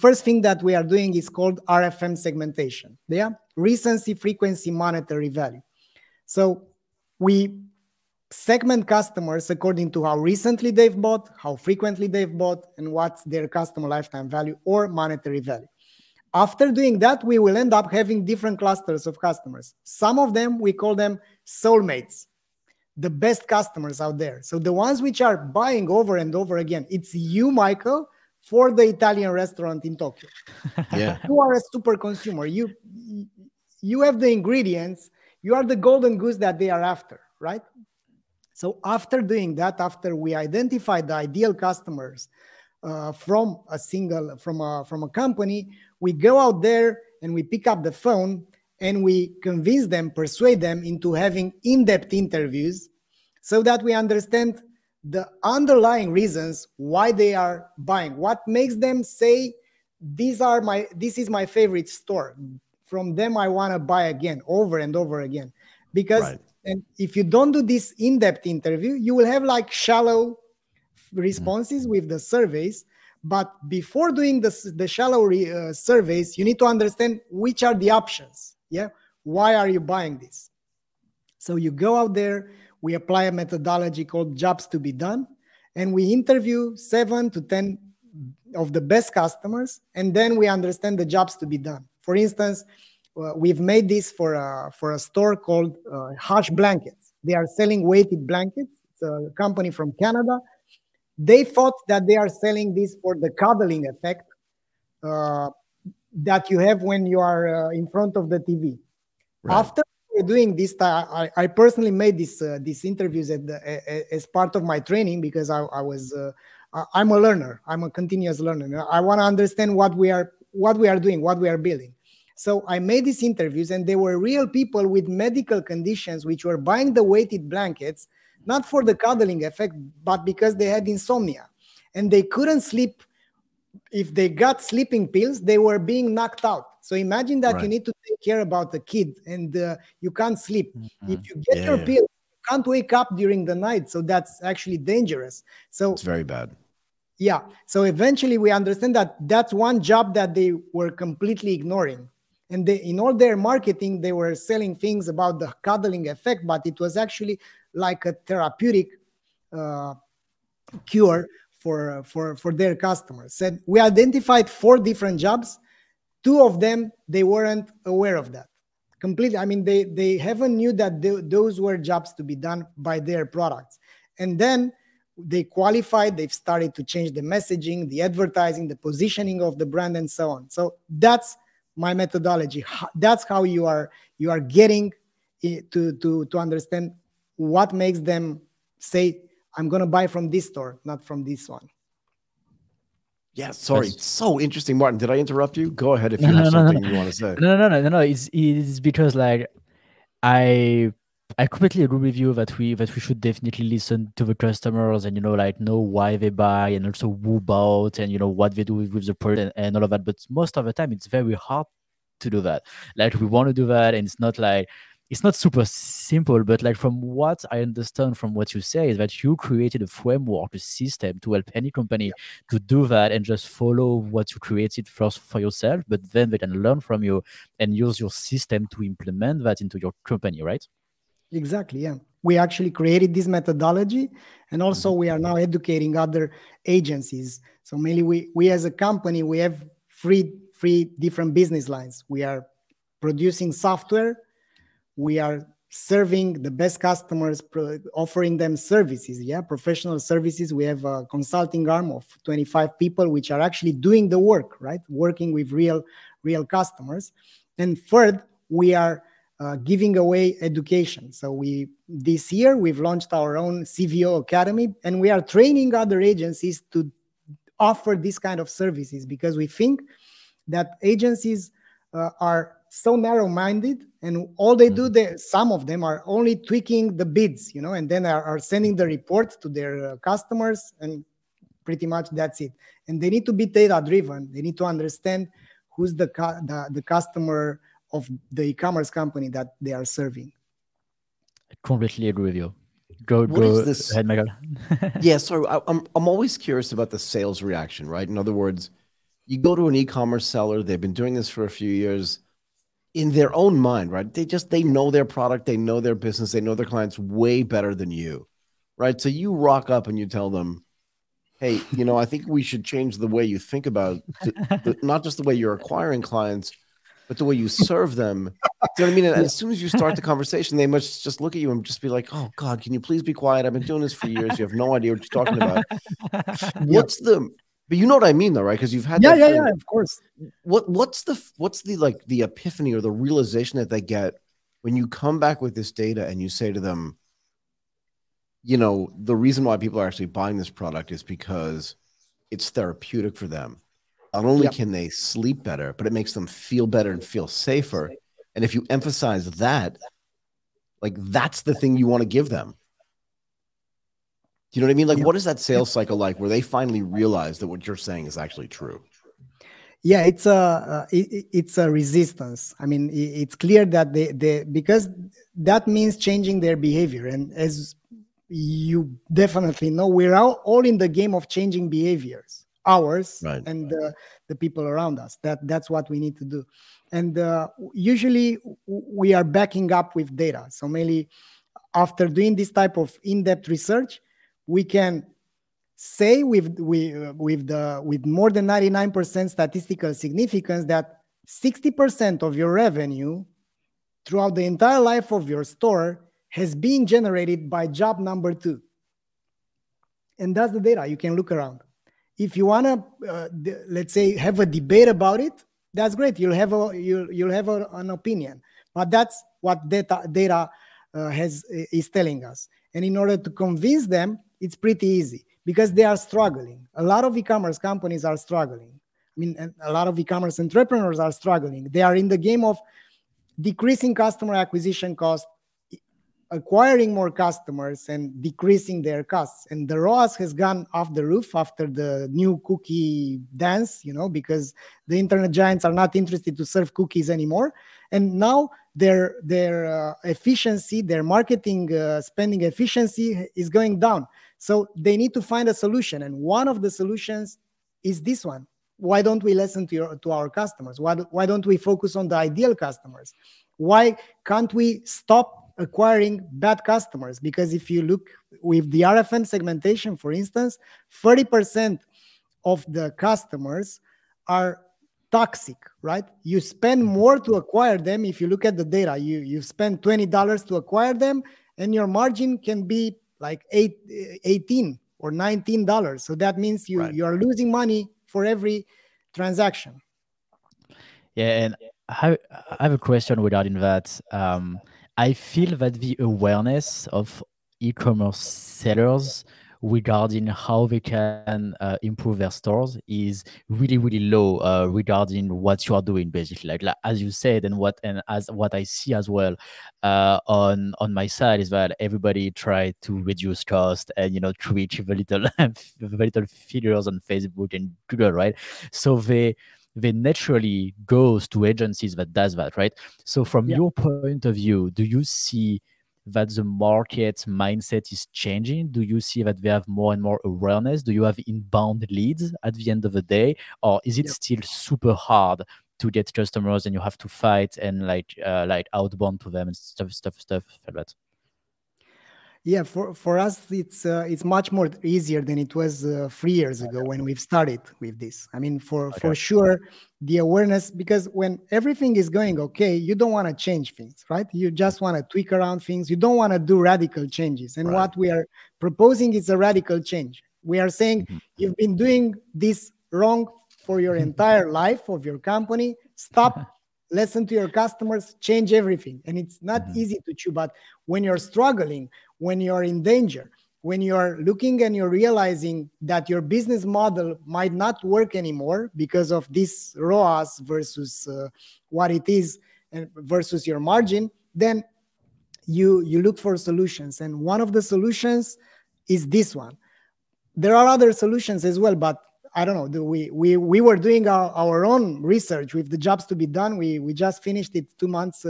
first thing that we are doing is called RFM segmentation. Yeah, recency, frequency, monetary value. So we segment customers according to how recently they've bought, how frequently they've bought, and what's their customer lifetime value or monetary value. After doing that, we will end up having different clusters of customers. Some of them, we call them soulmates, the best customers out there. So the ones which are buying over and over again. It's you, Michael, for the Italian restaurant in Tokyo. Yeah. You are a super consumer. You have the ingredients. You are the golden goose that they are after, right? So after doing that, after we identify the ideal customers from a company, we go out there and we pick up the phone and we convince them, persuade them into having in-depth interviews so that we understand the underlying reasons why they are buying. What makes them say, this is my favorite store. From them, I want to buy again, over and over again. Because and if you don't do this in-depth interview, you will have like shallow responses with the surveys. But before doing the shallow surveys, you need to understand which are the options. Yeah, why are you buying this? So you go out there, we apply a methodology called jobs to be done, and we interview 7 to 10 of the best customers, and then we understand the jobs to be done. For instance, we've made this for a store called Hush Blankets. They are selling weighted blankets. It's a company from Canada. They thought that they are selling this for the cuddling effect that you have when you are in front of the TV. Right. After doing this, I personally made these interviews as part of my training because I'm a learner. I'm a continuous learner. I want to understand what we are doing, what we are building. So I made these interviews, and they were real people with medical conditions which were buying the weighted blankets, not for the cuddling effect, but because they had insomnia and they couldn't sleep. If they got sleeping pills, they were being knocked out. So imagine that you need to take care about a kid and you can't sleep. Mm-hmm. If you get your pill, you can't wake up during the night. So that's actually dangerous. So it's very bad. Yeah. So eventually we understand that that's one job that they were completely ignoring. And in all their marketing, they were selling things about the cuddling effect, but it was actually like a therapeutic cure for their customers. So we identified 4 different jobs. 2 of them, they weren't aware of that completely. I mean, they haven't knew that those were jobs to be done by their products. And then they qualified, they've started to change the messaging, the advertising, the positioning of the brand, and so on. So that's my methodology. That's how you are getting to understand what makes them say, I'm going to buy from this store, not from this one. Yeah, sorry. It's so interesting, Martin. Did I interrupt you? Go ahead if you have something you want to say. No. It's because like I completely agree with you that we should definitely listen to the customers and, like know why they buy and also who bought and, what they do with the product and all of that. But most of the time, it's very hard to do that. Like we want to do that and it's not super simple, but like from what I understand from what you say is that you created a framework, a system to help any company to do that and just follow what you created first for yourself, but then they can learn from you and use your system to implement that into your company, right? Exactly, yeah. We actually created this methodology, and also we are now educating other agencies. So mainly we as a company, we have three different business lines. We are producing software, we are serving the best customers, offering them services, professional services. We have a consulting arm of 25 people, which are actually doing the work, right? Working with real customers. And third, we are giving away education. So this year, we've launched our own CVO Academy, and we are training other agencies to offer this kind of services because we think that agencies are so narrow-minded, and all they do, some of them are only tweaking the bids, and then are sending the report to their customers, and pretty much that's it. And they need to be data-driven. They need to understand who's the customer of the e-commerce company that they are serving. I completely agree with you. Go ahead, Michael. Yeah, so I'm always curious about the sales reaction, right? In other words, you go to an e-commerce seller, they've been doing this for a few years. In their own mind, right? They know their product, they know their business, they know their clients way better than you, right? So you rock up and you tell them, hey, you know, I think we should change the way you think about not just the way you're acquiring clients, but the way you serve them. Do you know what I mean? And as soon as you start the conversation, they must just look at you and just be like, oh God, can you please be quiet? I've been doing this for years. You have no idea what you're talking about. But you know what I mean, though, right? Because you've had yeah, of course. What's the like the epiphany or the realization that they get when you come back with this data and you say to them, you know, the reason why people are actually buying this product is because it's therapeutic for them. Not only can they sleep better, but it makes them feel better and feel safer. And if you emphasize that, like that's the thing you want to give them. You know what I mean? Like, what is that sales cycle like where they finally realize that what you're saying is actually true? Yeah, it's a resistance. I mean, it's clear that they because that means changing their behavior. And as you definitely know, we're all in the game of changing behaviors, ours and the people around us. That's what we need to do. And usually we are backing up with data. So mainly after doing this type of in-depth research, we can say with more than 99% statistical significance that 60% of your revenue throughout the entire life of your store has been generated by job number 2. And that's the data. You can look around. If you want to, let's say, have a debate about it, that's great. You'll have an opinion. But that's what data is telling us. And in order to convince them, it's pretty easy because they are struggling. A lot of e-commerce companies are struggling. I mean, a lot of e-commerce entrepreneurs are struggling. They are in the game of decreasing customer acquisition costs, acquiring more customers, and decreasing their costs. And the ROAS has gone off the roof after the new cookie dance, you know, because the internet giants are not interested to serve cookies anymore. And now their efficiency, their marketing spending efficiency is going down. So they need to find a solution. And one of the solutions is this one. Why don't we listen to our customers? Why don't we focus on the ideal customers? Why can't we stop acquiring bad customers? Because if you look with the RFM segmentation, for instance, 30% of the customers are toxic, right? You spend more to acquire them. If you look at the data, you spend $20 to acquire them and your margin can be like $18 or $19. So that means you are losing money for every transaction. Yeah. And I have a question regarding that. I feel that the awareness of e-commerce sellers regarding how they can improve their stores is really, really low regarding what you are doing, basically. Like as you said, and as what I see as well on my side is that everybody try to reduce cost and, you know, to reach the little figures on Facebook and Google, right? So they naturally goes to agencies that does that, right? So from your point of view, do you see that the market mindset is changing? Do you see that they have more and more awareness? Do you have inbound leads at the end of the day? Or is it still super hard to get customers and you have to fight and like outbound to them and stuff like that? Yeah, for us, it's much more easier than it was 3 years ago when we've started with this. I mean, for sure, the awareness, because when everything is going okay, you don't want to change things, right? You just want to tweak around things. You don't want to do radical changes. And what we are proposing is a radical change. We are saying you've been doing this wrong for your entire life of your company. Stop. Listen to your customers, change everything. And it's not easy to chew, but when you're struggling, when you're in danger, when you're looking and you're realizing that your business model might not work anymore because of this ROAS versus what it is and versus your margin, then you look for solutions. And one of the solutions is this one. There are other solutions as well, but I don't know. We were doing our own research with the jobs to be done. We just finished it 2 months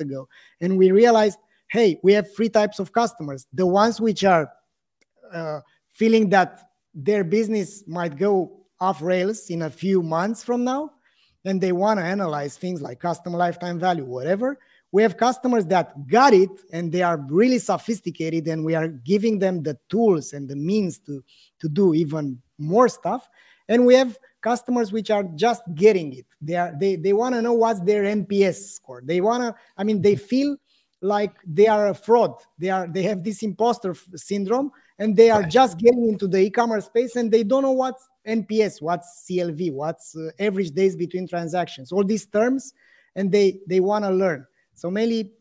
ago, and we realized, hey, we have three types of customers. The ones which are feeling that their business might go off rails in a few months from now, and they want to analyze things like customer lifetime value, whatever. We have customers that got it and they are really sophisticated, and we are giving them the tools and the means to do even more stuff. And we have customers which are just getting it. They want to know what's their NPS score. They want to, I mean, they feel like they are a fraud. They have this imposter syndrome, and they are just getting into the e-commerce space, and they don't know what's NPS, what's CLV, what's average days between transactions, all these terms, and they want to learn. So mainly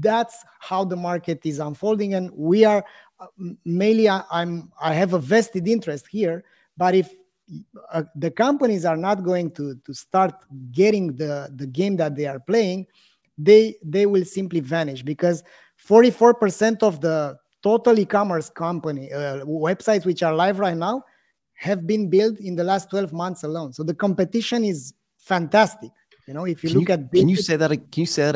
that's how the market is unfolding, and we are mainly I have a vested interest here, but if the companies are not going to start getting the game that they are playing, they will simply vanish, because 44% of the total e-commerce company websites which are live right now have been built in the last 12 months alone. So the competition is fantastic. You know, if you look at, can you say that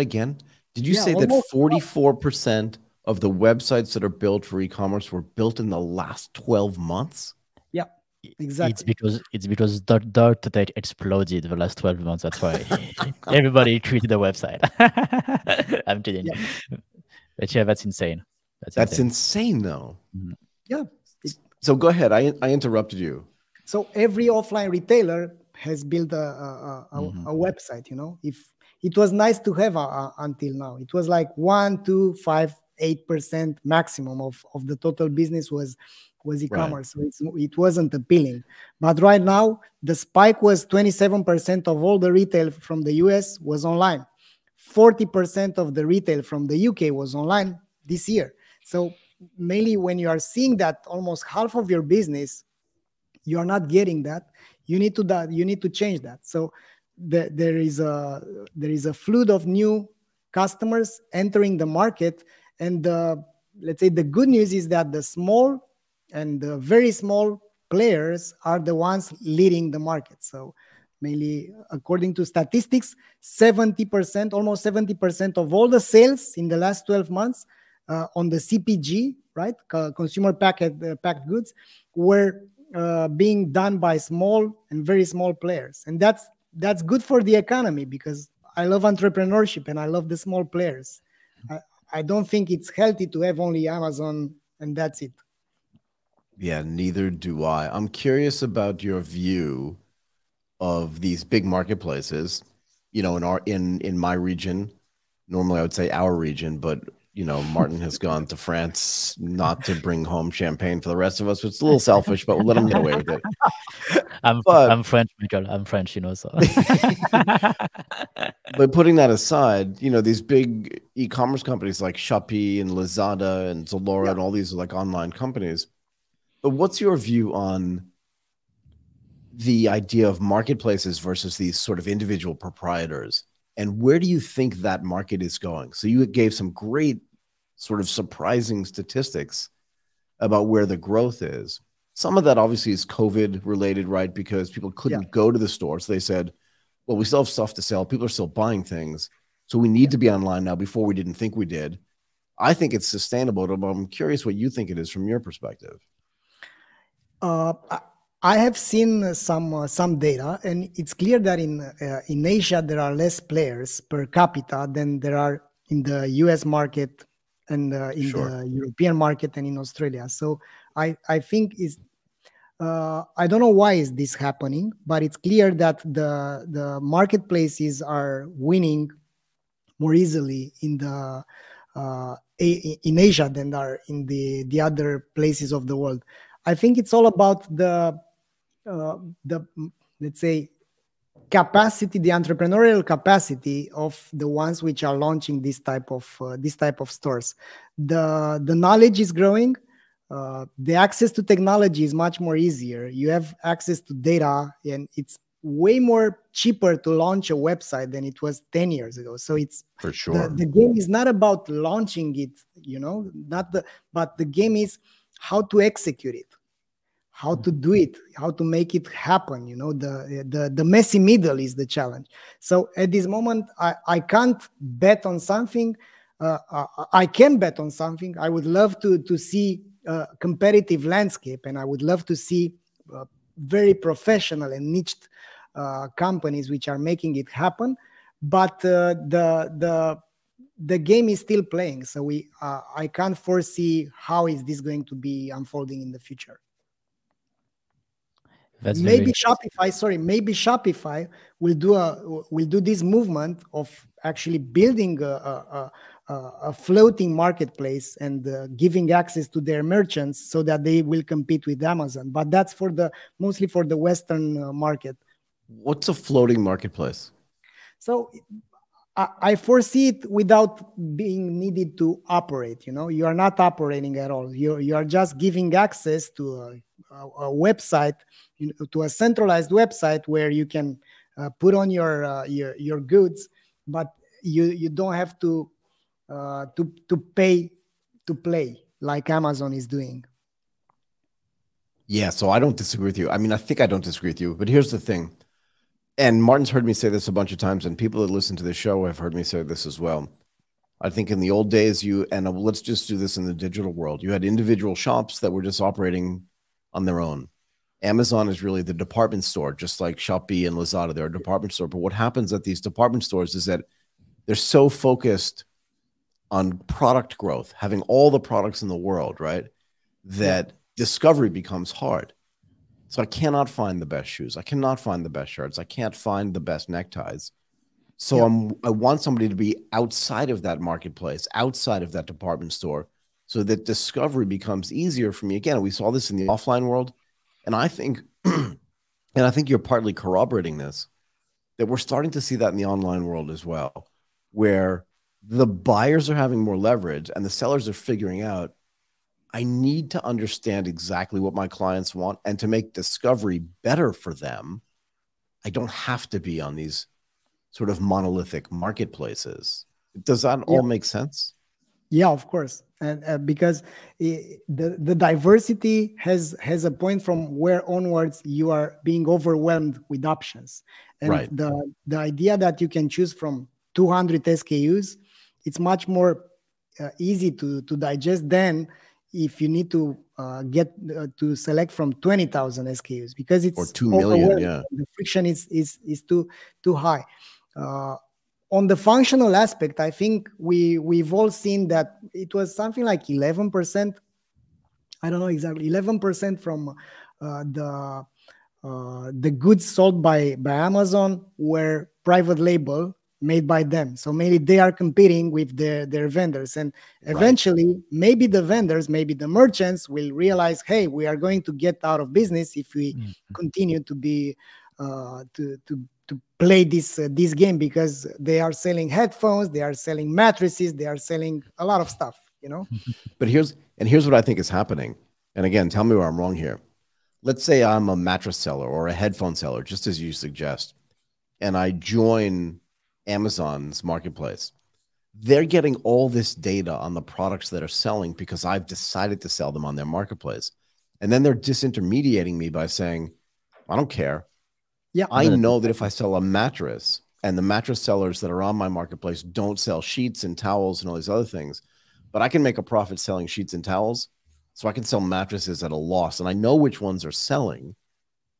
again? Did you say that 44% of the websites that are built for e-commerce were built in the last 12 months? Yeah, exactly. It's because .tech exploded the last 12 months. That's why everybody treated the website. I'm kidding. Yeah. But yeah, that's insane. That's insane though. Mm-hmm. Yeah. So go ahead. I interrupted you. So every offline retailer has built a website, you know. If it was nice to have until now, it was like 1, 2, 5, 8% maximum of the total business was e-commerce. Right. So it wasn't appealing. But right now, the spike was 27% of all the retail from the US was online. 40% of the retail from the UK was online this year. So mainly when you are seeing that almost half of your business, you are not getting that. You need to change that. So there is a flood of new customers entering the market, and let's say the good news is that the small and the very small players are the ones leading the market. So mainly, according to statistics, 70%, almost 70% of all the sales in the last 12 months on the CPG, right, consumer packed goods, were being done by small and very small players, and that's good for the economy, because I love entrepreneurship and I love the small players. I don't think it's healthy to have only Amazon and that's it. Yeah, neither do I. I'm curious about your view of these big marketplaces. You know, in my region, normally I would say our region, but you know, Martin has gone to France not to bring home champagne for the rest of us, which is a little selfish, but we'll let him get away with it. I'm French, Michael. I'm French, you know, so. But putting that aside, you know, these big e-commerce companies like Shopee and Lazada and Zolora and all these like online companies. But what's your view on the idea of marketplaces versus these sort of individual proprietors? And where do you think that market is going? So you gave some great sort of surprising statistics about where the growth is. Some of that obviously is COVID related, right? Because people couldn't go to the store. So they said, well, we still have stuff to sell. People are still buying things. So we need to be online now. Before we didn't think we did. I think it's sustainable, but I'm curious what you think it is from your perspective. I have seen some data, and it's clear that in Asia there are less players per capita than there are in the US market and in the European market and in Australia. So I think I don't know why is this happening, but it's clear that the marketplaces are winning more easily in the in Asia than are in the other places of the world. I think it's all about the let's say capacity, the entrepreneurial capacity of the ones which are launching this type of stores. The knowledge is growing. The access to technology is much more easier. You have access to data, and it's way more cheaper to launch a website than it was 10 years ago. So it's for sure the game is not about launching it, you know, but the game is how to execute it, how to do it, how to make it happen. You know, the messy middle is the challenge. So at this moment, I can't bet on something I can bet on something. I would love to see a competitive landscape, and I would love to see very professional and niched companies which are making it happen. But the game is still playing, so I can't foresee how is this going to be unfolding in the future. That's maybe Shopify. Sorry, maybe Shopify will do this movement of actually building a floating marketplace and giving access to their merchants so that they will compete with Amazon. But that's mostly for the Western market. What's a floating marketplace? So I foresee it without being needed to operate. You know, you are not operating at all. You are just giving access to a website, to a centralized website where you can put on your goods, but you don't have to pay to play like Amazon is doing. Yeah, so I don't disagree with you. I mean, I think I don't disagree with you, but here's the thing. And Martin's heard me say this a bunch of times, and people that listen to the show have heard me say this as well. I think in the old days, let's just do this in the digital world. You had individual shops that were just operating on their own. Amazon is really the department store, just like Shopee and Lazada. They're a department store. But what happens at these department stores is that they're so focused on product growth, having all the products in the world, right? That discovery becomes hard. So I cannot find the best shoes. I cannot find the best shirts. I can't find the best neckties. So I want somebody to be outside of that marketplace, outside of that department store, so that discovery becomes easier for me. Again, we saw this in the offline world. And I think, you're partly corroborating this, that we're starting to see that in the online world as well, where the buyers are having more leverage and the sellers are figuring out, I need to understand exactly what my clients want and to make discovery better for them. I don't have to be on these sort of monolithic marketplaces. Does that all make sense? Yeah, of course. And because the diversity has a point from where onwards you are being overwhelmed with options. And the idea that you can choose from 200 SKUs, it's much more easy to digest than if you need to get to select from 20,000 SKUs, because it's or 2 million, yeah. The friction is too high. On the functional aspect, I think we've all seen that it was something like 11%. I don't know exactly, 11% from the goods sold by Amazon were private label, made by them. So mainly they are competing with their vendors. And eventually, maybe the vendors, maybe the merchants will realize, hey, we are going to get out of business if we continue to be to play this game, because they are selling headphones, they are selling mattresses, they are selling a lot of stuff, you know? But here's what I think is happening. And again, tell me where I'm wrong here. Let's say I'm a mattress seller or a headphone seller, just as you suggest, and I join Amazon's marketplace. They're getting all this data on the products that are selling because I've decided to sell them on their marketplace. And then they're disintermediating me by saying, I don't care. Yeah, I know that if I sell a mattress and the mattress sellers that are on my marketplace don't sell sheets and towels and all these other things, but I can make a profit selling sheets and towels. So I can sell mattresses at a loss. And I know which ones are selling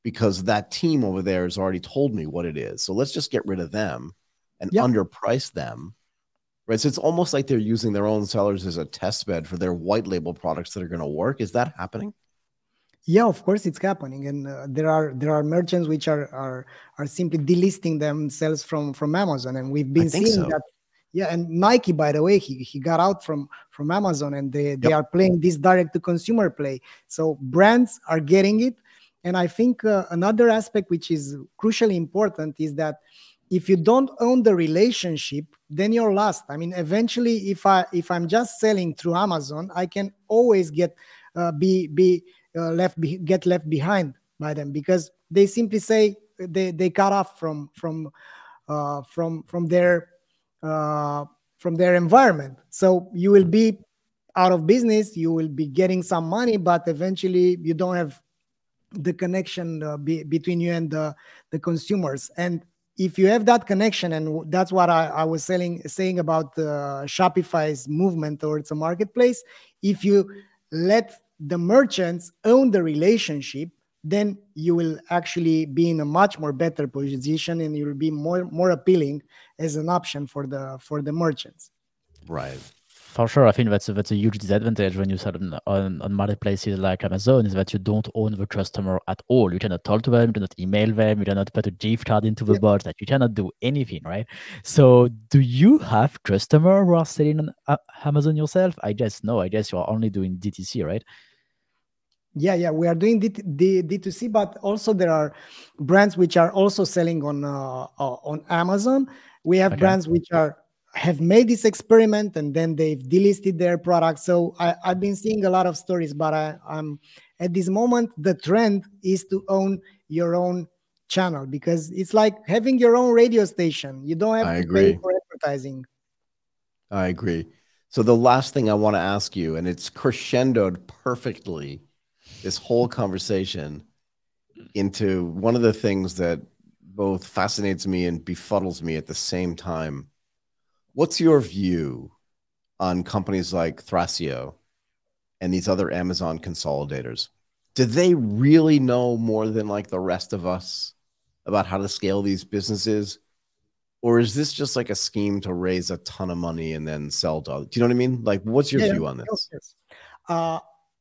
because that team over there has already told me what it is. So let's just get rid of them and underprice them, right? So it's almost like they're using their own sellers as a test bed for their white label products that are going to work. Is that happening? Yeah, of course it's happening. And there are merchants which are simply delisting themselves from Amazon. And we've been seeing that. Yeah, and Nike, by the way, he got out from Amazon, and they are playing this direct-to-consumer play. So brands are getting it. And I think another aspect which is crucially important is that if you don't own the relationship, then you're lost. I mean, eventually, if I'm just selling through Amazon, I can always get left behind by them, because they simply say they cut off from their environment. So you will be out of business. You will be getting some money, but eventually you don't have the connection between you and the consumers. And if you have that connection, and that's what I was saying about Shopify's movement towards a marketplace, if you let the merchants own the relationship, then you will actually be in a much more better position, and you'll be more appealing as an option for the merchants. Right. For sure, I think that's a huge disadvantage when you sell on marketplaces like Amazon, is that you don't own the customer at all. You cannot talk to them, you cannot email them, you cannot put a gift card into the box, like you cannot do anything, right? So do you have customers who are selling on Amazon yourself? I guess no, I guess you are only doing DTC, right? Yeah, we are doing D2C, but also there are brands which are also selling on Amazon. We have brands which have made this experiment and then they've delisted their product. So I've been seeing a lot of stories, but I'm at this moment, the trend is to own your own channel, because it's like having your own radio station. You don't have to pay for advertising. I agree. So the last thing I want to ask you, and it's crescendoed perfectly this whole conversation into one of the things that both fascinates me and befuddles me at the same time. What's your view on companies like Thrasio and these other Amazon consolidators? Do they really know more than like the rest of us about how to scale these businesses? Or is this just like a scheme to raise a ton of money and then sell to others? Do you know what I mean? Like, what's your view on this? Yes.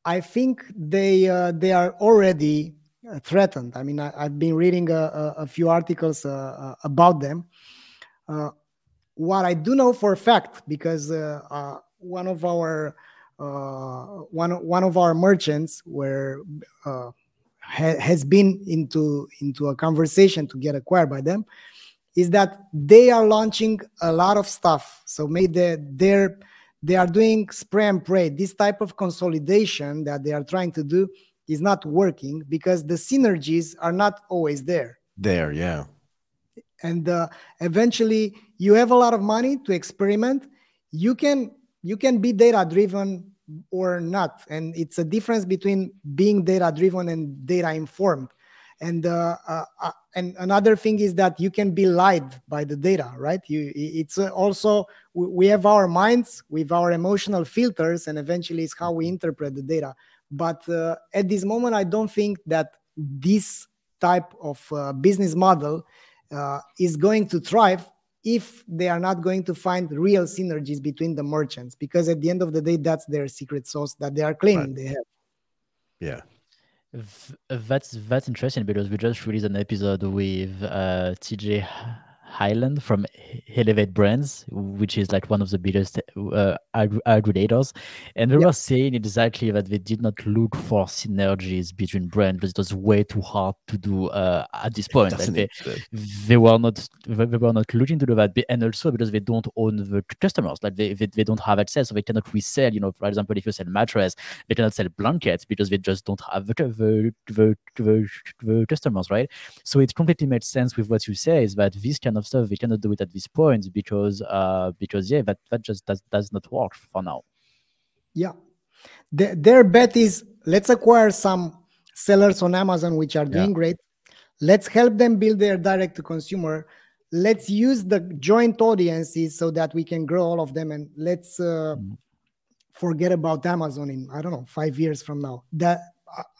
I think they are already threatened. I mean, I've been reading a few articles about them. What I do know for a fact, because one of our merchants has been into a conversation to get acquired by them, is that they are launching a lot of stuff. So maybe they are doing spray and pray. This type of consolidation that they are trying to do is not working, because the synergies are not always there. And eventually, you have a lot of money to experiment. You can be data-driven or not, and it's a difference between being data-driven and data-informed. And another thing is that you can be lied by the data, right? It's also, we have our minds with our emotional filters, and eventually it's how we interpret the data. But at this moment, I don't think that this type of business model is going to thrive if they are not going to find real synergies between the merchants, because at the end of the day, that's their secret sauce that they are claiming they have. Yeah. That's interesting, because we just released an episode with TJ Highland from Elevate Brands, which is like one of the biggest aggregators, and they were saying exactly that they did not look for synergies between brands, because it was way too hard to do at this point. And they were not looking to do that, and also because they don't own the customers, like they don't have access, so they cannot resell. You know, for example, if you sell mattress, they cannot sell blankets because they just don't have the customers, right? So it completely made sense with what you say, is that this kind of stuff we cannot do it at this point, because that just does not work for now. Their bet is, let's acquire some sellers on Amazon which are doing great, let's help them build their direct to consumer, let's use the joint audiences so that we can grow all of them, and let's forget about Amazon in, I don't know, 5 years from now. That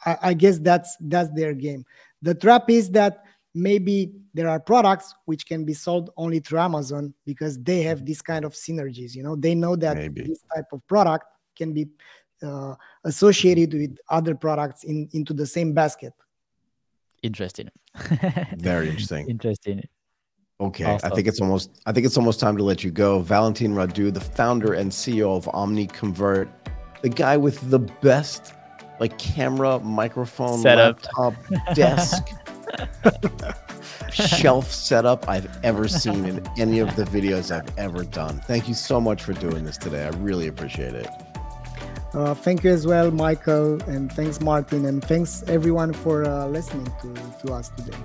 I guess that's their game. The trap is that maybe there are products which can be sold only through Amazon because they have this kind of synergies. You know, they know that this type of product can be associated with other products into the same basket. Interesting. Very interesting. Okay, awesome. I think it's almost time to let you go. Valentin Radu, the founder and CEO of OmniConvert, the guy with the best like camera, microphone, setup, laptop, desk. Shelf setup I've ever seen in any of the videos I've ever done. Thank you so much for doing this today. I really appreciate it. Thank you as well, Michael, and thanks, Martin, and thanks everyone for listening to us today.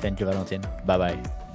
Thank you, Valentin. Bye bye.